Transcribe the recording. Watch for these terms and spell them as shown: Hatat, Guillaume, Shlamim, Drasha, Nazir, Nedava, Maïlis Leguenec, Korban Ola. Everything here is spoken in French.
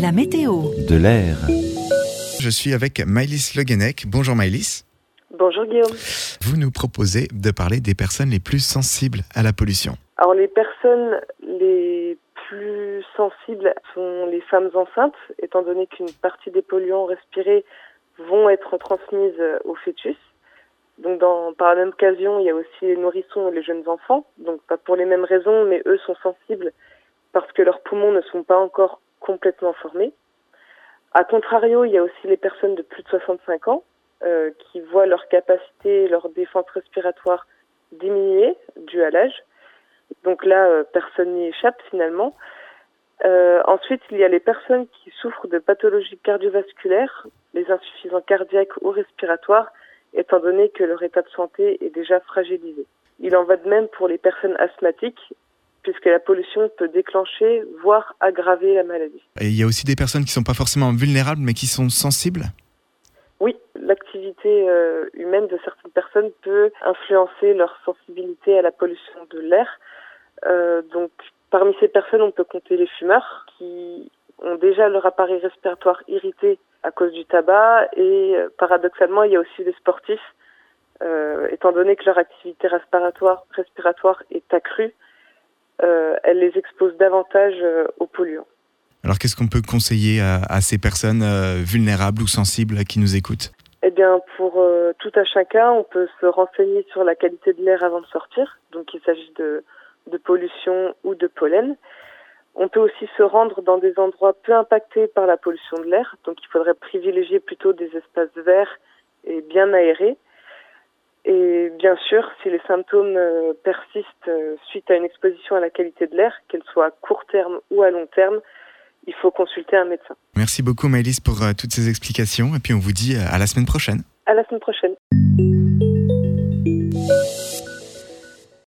La météo. De l'air. Je suis avec Maïlis Leguenec. Bonjour Maïlis. Bonjour Guillaume. Vous nous proposez de parler des personnes les plus sensibles à la pollution. Alors les personnes les plus sensibles sont les femmes enceintes, étant donné qu'une partie des polluants respirés vont être transmises au fœtus. Donc par la même occasion, il y a aussi les nourrissons et les jeunes enfants, donc pas pour les mêmes raisons, mais eux sont sensibles parce que leurs poumons ne sont pas encore complètement formés. A contrario, il y a aussi les personnes de plus de 65 ans qui voient leur capacité, leur défense respiratoire diminuer due à l'âge. Donc là, personne n'y échappe finalement. Ensuite, il y a les personnes qui souffrent de pathologies cardiovasculaires, les insuffisants cardiaques ou respiratoires, étant donné que leur état de santé est déjà fragilisé. Il en va de même pour les personnes asthmatiques, puisque la pollution peut déclencher, voire aggraver la maladie. Et il y a aussi des personnes qui ne sont pas forcément vulnérables, mais qui sont sensibles ? Oui, l'activité humaine de certaines personnes peut influencer leur sensibilité à la pollution de l'air. Donc, parmi ces personnes, on peut compter les fumeurs qui ont déjà leur appareil respiratoire irrité à cause du tabac et paradoxalement, il y a aussi des sportifs. Étant donné que leur activité respiratoire est accrue, elle les expose davantage aux polluants. Alors, qu'est-ce qu'on peut conseiller à ces personnes vulnérables ou sensibles qui nous écoutent ? Eh bien, pour tout à chacun, on peut se renseigner sur la qualité de l'air avant de sortir. Donc, il s'agit de pollution ou de pollen. On peut aussi se rendre dans des endroits peu impactés par la pollution de l'air. Donc, il faudrait privilégier plutôt des espaces verts et bien aérés. Et bien sûr, si les symptômes persistent suite à une exposition à la qualité de l'air, qu'elle soit à court terme ou à long terme, il faut consulter un médecin. Merci beaucoup Maïlis pour toutes ces explications et puis on vous dit à la semaine prochaine. À la semaine prochaine.